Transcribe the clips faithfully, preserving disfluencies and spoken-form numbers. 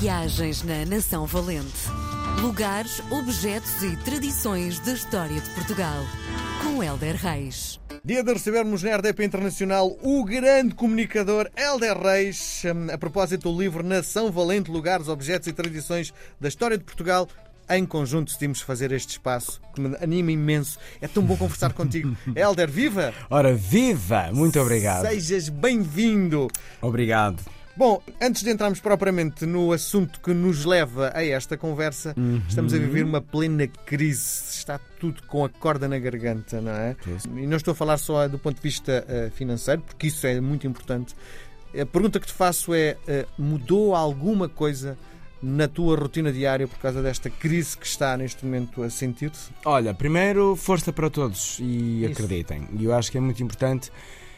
Viagens na Nação Valente. Lugares, objetos e tradições da história de Portugal. Com Hélder Reis. Dia de recebermos na R D P Internacional o grande comunicador Hélder Reis, a propósito do livro Nação Valente, Lugares, Objetos e Tradições da História de Portugal. Em conjunto decidimos fazer este espaço que me anima imenso. É tão bom conversar contigo. Hélder, viva! Ora, viva! Muito obrigado. Sejas bem-vindo. Obrigado. Bom, antes de entrarmos propriamente no assunto que nos leva a esta conversa, uhum. estamos a viver uma plena crise. Está tudo com a corda na garganta, não é? Sim. E não estou a falar só do ponto de vista uh, financeiro, porque isso é muito importante. A pergunta que te faço é, uh, mudou alguma coisa na tua rotina diária por causa desta crise que está neste momento a sentir-se? Olha, primeiro, força para todos e isso. Acreditem. E eu acho que é muito importante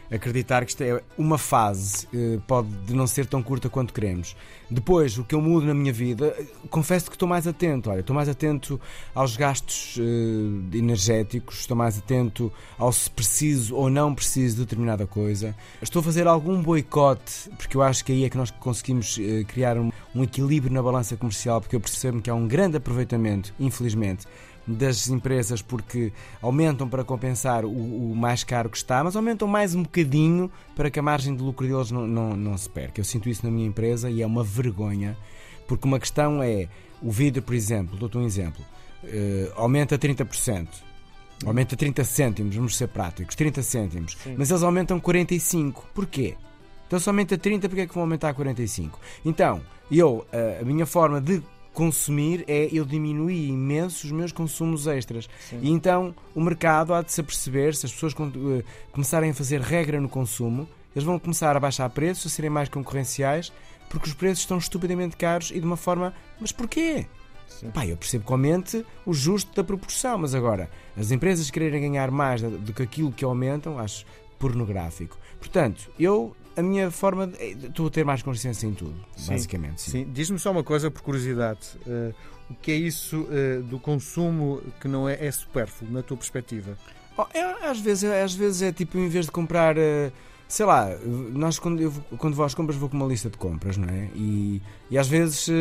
acreditar que isto é uma fase, pode não ser tão curta quanto queremos. Depois, o que eu mudo na minha vida, confesso que estou mais atento. Olha, estou mais atento aos gastos eh, energéticos, estou mais atento ao se preciso ou não preciso de determinada coisa. Estou a fazer algum boicote, porque eu acho que aí é que nós conseguimos eh, criar um, um equilíbrio na balança comercial, porque eu percebo que há um grande aproveitamento, infelizmente, das empresas, porque aumentam para compensar o, o mais caro que está, mas aumentam mais um bocadinho para que a margem de lucro deles não, não, não se perca. Eu sinto isso na minha empresa e é uma vergonha, porque uma questão é o vidro, por exemplo, dou-te um exemplo, uh, aumenta trinta por cento, aumenta trinta cêntimos, vamos ser práticos, trinta cêntimos, sim, mas eles aumentam quarenta e cinco. Porquê? Então se aumenta trinta, porquê é que vão aumentar quarenta e cinco? Então, eu, uh, a minha forma de consumir é eu diminuir imenso os meus consumos extras. Sim. E então o mercado há de se aperceber, se as pessoas começarem a fazer regra no consumo, eles vão começar a baixar preços, a serem mais concorrenciais, porque os preços estão estupidamente caros e de uma forma... Mas porquê? Sim. Pá, eu percebo que aumente o justo da proporção, mas agora, as empresas quererem ganhar mais do que aquilo que aumentam, acho pornográfico. Portanto, eu... A minha forma de... Estou a ter mais consciência em tudo, sim, basicamente. Sim. Sim. Diz-me só uma coisa, por curiosidade. Uh, o que é isso uh, do consumo que não é, é supérfluo, na tua perspectiva? Oh, é, às, vezes, é, às vezes é tipo, em vez de comprar... Uh, sei lá, nós, quando, eu, quando vou às compras vou com uma lista de compras, não é? E, e às vezes uh,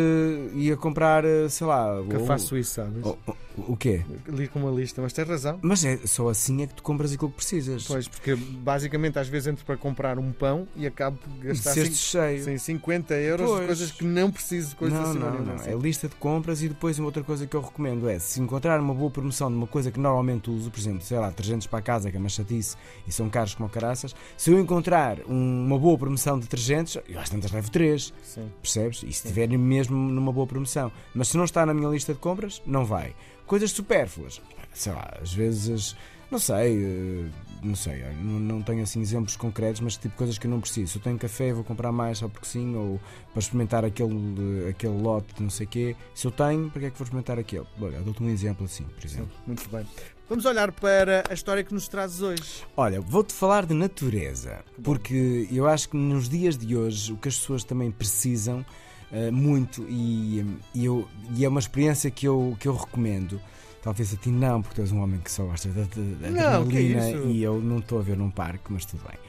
ia comprar, uh, sei lá... Que ou, faço isso, sabes? Ou, ou, o quê? Li com uma lista, mas tens razão. Mas é só assim é que tu compras aquilo que precisas. Pois, porque basicamente às vezes entro para comprar um pão e acabo de gastar cinco, cheio. cinquenta euros, pois, de coisas que não preciso, coisas não, assim. Não, não, não. É lista de compras. E depois uma outra coisa que eu recomendo é, se encontrar uma boa promoção de uma coisa que normalmente uso, por exemplo, sei lá, detergentes para a casa, que é uma chatice e são caros como caraças, se eu encontrar encontrar uma boa promoção de detergentes, eu às tantas levo três, sim, percebes? E se estiver mesmo numa boa promoção. Mas se não está na minha lista de compras, não vai. Coisas supérfluas, sei lá, às vezes, não sei, não sei, não tenho assim exemplos concretos, mas tipo coisas que eu não preciso. Se eu tenho café, vou comprar mais só porque sim, ou para experimentar aquele, aquele lote de não sei o quê. Se eu tenho, para que é que vou experimentar aquele? Olha, dou-te um exemplo assim, por exemplo. Sim, muito bem. Vamos olhar para a história que nos trazes hoje. Olha, vou-te falar de natureza, porque eu acho que nos dias de hoje o que as pessoas também precisam uh, muito e, e, eu, e é uma experiência que eu, que eu recomendo. Talvez a ti não, porque tu és um homem que só gosta da adrenalina e eu não estou a ver num parque, mas tudo bem.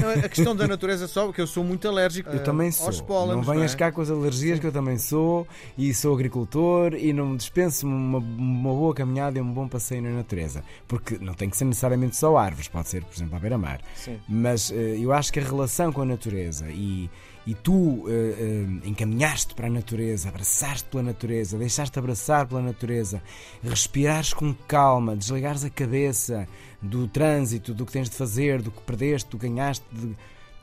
Não, a questão da natureza só, porque eu sou muito alérgico eu uh, também sou. Aos pólenos. Não venhas não é? cá com as alergias, sim, que eu também sou, e sou agricultor, e não dispenso uma, uma boa caminhada e um bom passeio na natureza. Porque não tem que ser necessariamente só árvores, pode ser, por exemplo, à beira-mar. Sim. Mas uh, eu acho que a relação com a natureza e, e tu uh, uh, encaminhaste para a natureza, abraçaste pela natureza, deixaste abraçar pela natureza, respirares com calma, desligares a cabeça do trânsito, do que tens de fazer, do que perdeste, do que ganhaste. De...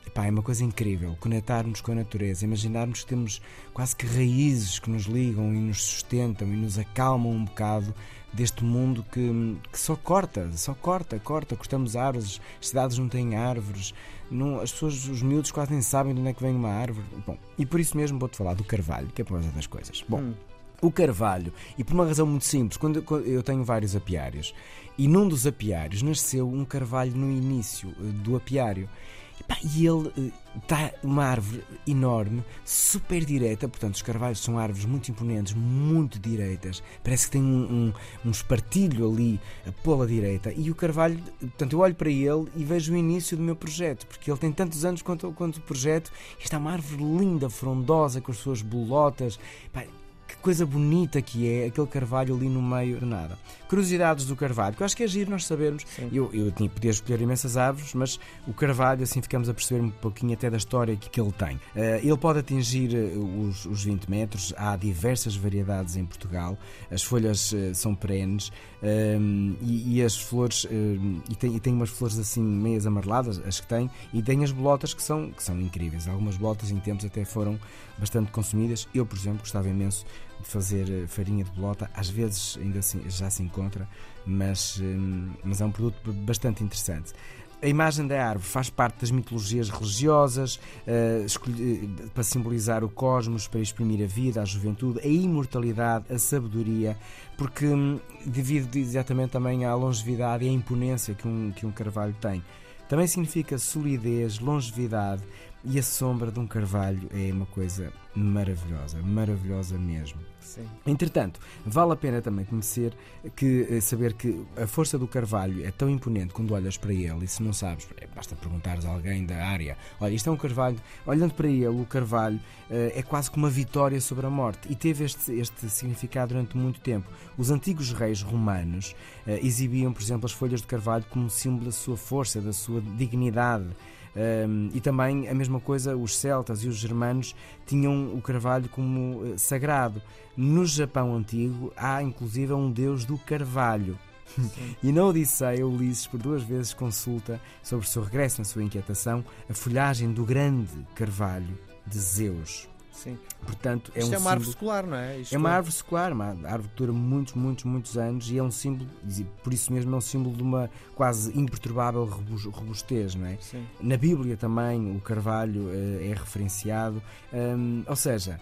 Epá, é uma coisa incrível, conectarmos com a natureza, imaginarmos que temos quase que raízes que nos ligam e nos sustentam e nos acalmam um bocado deste mundo que, que só corta, só corta, corta, cortamos árvores, as cidades não têm árvores, não, as pessoas, os miúdos quase nem sabem de onde é que vem uma árvore. Bom, e por isso mesmo vou-te falar do carvalho, que é por causa das coisas. Bom. Hum. O carvalho, e por uma razão muito simples, quando, quando eu tenho vários apiários, e num dos apiários nasceu um carvalho no início do apiário, E ele dá uma árvore enorme, super direita. Portanto, os carvalhos são árvores muito imponentes, muito direitas. Parece que tem um, um, um espartilho ali a pô-la direita. E o carvalho, portanto, eu olho para ele e vejo o início do meu projeto, porque ele tem tantos anos quanto, quanto o projeto. E está uma árvore linda, frondosa, com as suas bolotas. Pá, que coisa bonita que é aquele carvalho ali no meio de nada. Curiosidades do carvalho, que eu acho que é giro nós sabermos. Eu, eu tinha, podia escolher imensas árvores, mas o carvalho, assim ficamos a perceber um pouquinho até da história que, que ele tem. Uh, ele pode atingir os, os vinte metros, há diversas variedades em Portugal, as folhas uh, são perenes um, e, e as flores, um, e, tem, e tem umas flores assim meias amareladas, as que tem, e tem as bolotas que são, que são incríveis. Algumas bolotas em tempos até foram bastante consumidas. Eu, por exemplo, gostava imenso de fazer farinha de bolota, às vezes ainda assim, já se encontra, mas, mas é um produto bastante interessante. A imagem da árvore faz parte das mitologias religiosas, uh, escolhe, uh, para simbolizar o cosmos, para exprimir a vida, a juventude, a imortalidade, a sabedoria, porque um, devido exatamente também à longevidade e à imponência que um, que um carvalho tem. Também significa solidez, longevidade, e a sombra de um carvalho é uma coisa maravilhosa, maravilhosa mesmo. Sim. Entretanto, vale a pena também conhecer, que, saber que a força do carvalho é tão imponente quando olhas para ele, e se não sabes, basta perguntares a alguém da área. Olha, isto é um carvalho, olhando para ele, o carvalho é quase como uma vitória sobre a morte, e teve este, este significado durante muito tempo. Os antigos reis romanos exibiam, por exemplo, as folhas de carvalho como símbolo da sua força, da sua dignidade. Um, e também a mesma coisa, os celtas e os germanos tinham o carvalho como uh, sagrado. No Japão antigo há inclusive um deus do carvalho. E na Odisseia, Ulisses por duas vezes consulta sobre o seu regresso, na sua inquietação, a folhagem do grande carvalho de Zeus. Sim. Portanto, é Isto um é uma símbolo... árvore secular, não é? Isto é uma é... árvore secular, uma árvore que dura muitos, muitos, muitos anos, e é um símbolo, por isso mesmo, é um símbolo de uma quase imperturbável robustez, não é? Sim. Na Bíblia também o carvalho uh, é referenciado, um, ou seja,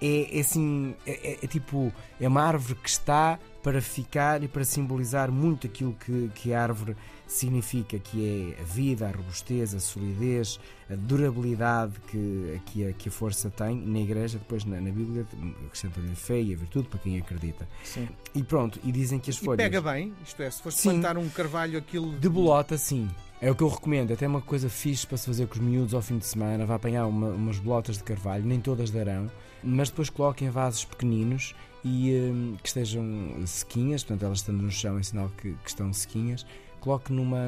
é, é assim, é, é, é tipo, é uma árvore que está para ficar e para simbolizar muito aquilo que, que a árvore significa, que é a vida, a robustez, a solidez, a durabilidade que, que, a, que a força tem. Na igreja, depois na, na Bíblia, acrescentam-lhe a fé e a virtude para quem acredita. Sim. E pronto, e dizem que as folhas... E pega bem, isto é, se fosse plantar um carvalho, aquilo... De bolota, sim. É o que eu recomendo, até uma coisa fixe para se fazer com os miúdos ao fim de semana. Vai apanhar uma, umas bolotas de carvalho, nem todas darão, mas depois coloquem vasos pequeninos e hum, que estejam sequinhas, portanto elas estando no chão é sinal que, que estão sequinhas. Coloque numa,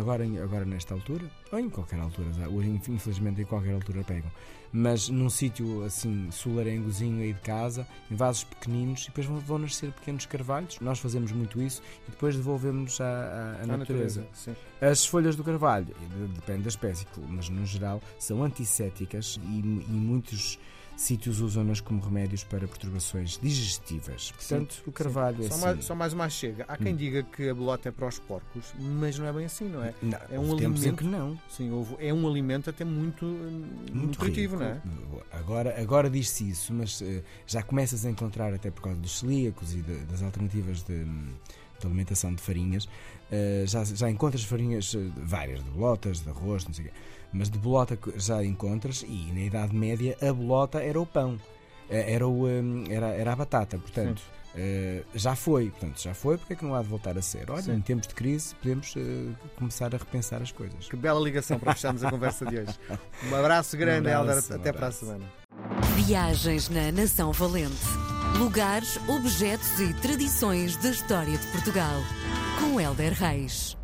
agora, agora nesta altura, ou em qualquer altura, hoje infelizmente em qualquer altura pegam, mas num sítio assim solarengozinho aí de casa, em vasos pequeninos, e depois vão, vão nascer pequenos carvalhos. Nós fazemos muito isso e depois devolvemos à, à, à natureza. natureza As folhas do carvalho, depende da espécie, mas no geral são antissépticas, e, e muitos sítios usam-nas como remédios para perturbações digestivas. Portanto, sim, o carvalho é só assim. Mais, só mais uma chega. Há quem hum. diga que a bolota é para os porcos, mas não é bem assim, não é? Não, é um alimento que não. Sim, ovo, é um alimento até muito nutritivo, não é? Agora, agora diz-se isso, mas uh, já começas a encontrar, até por causa dos celíacos e de, das alternativas de... de alimentação de farinhas, uh, já, já encontras farinhas uh, várias, de bolotas, de arroz, não sei o quê, mas de bolota já encontras, e na Idade Média a bolota era o pão, uh, era, o, um, era, era a batata, portanto, uh, já foi, portanto, já foi, porque é que não há de voltar a ser? Olha, sim, em tempos de crise podemos uh, começar a repensar as coisas. Que bela ligação para fecharmos a conversa de hoje. Um abraço grande, Hélder, um até um para a semana. Viagens na Nação Valente. Lugares, objetos e tradições da história de Portugal. Com Hélder Reis.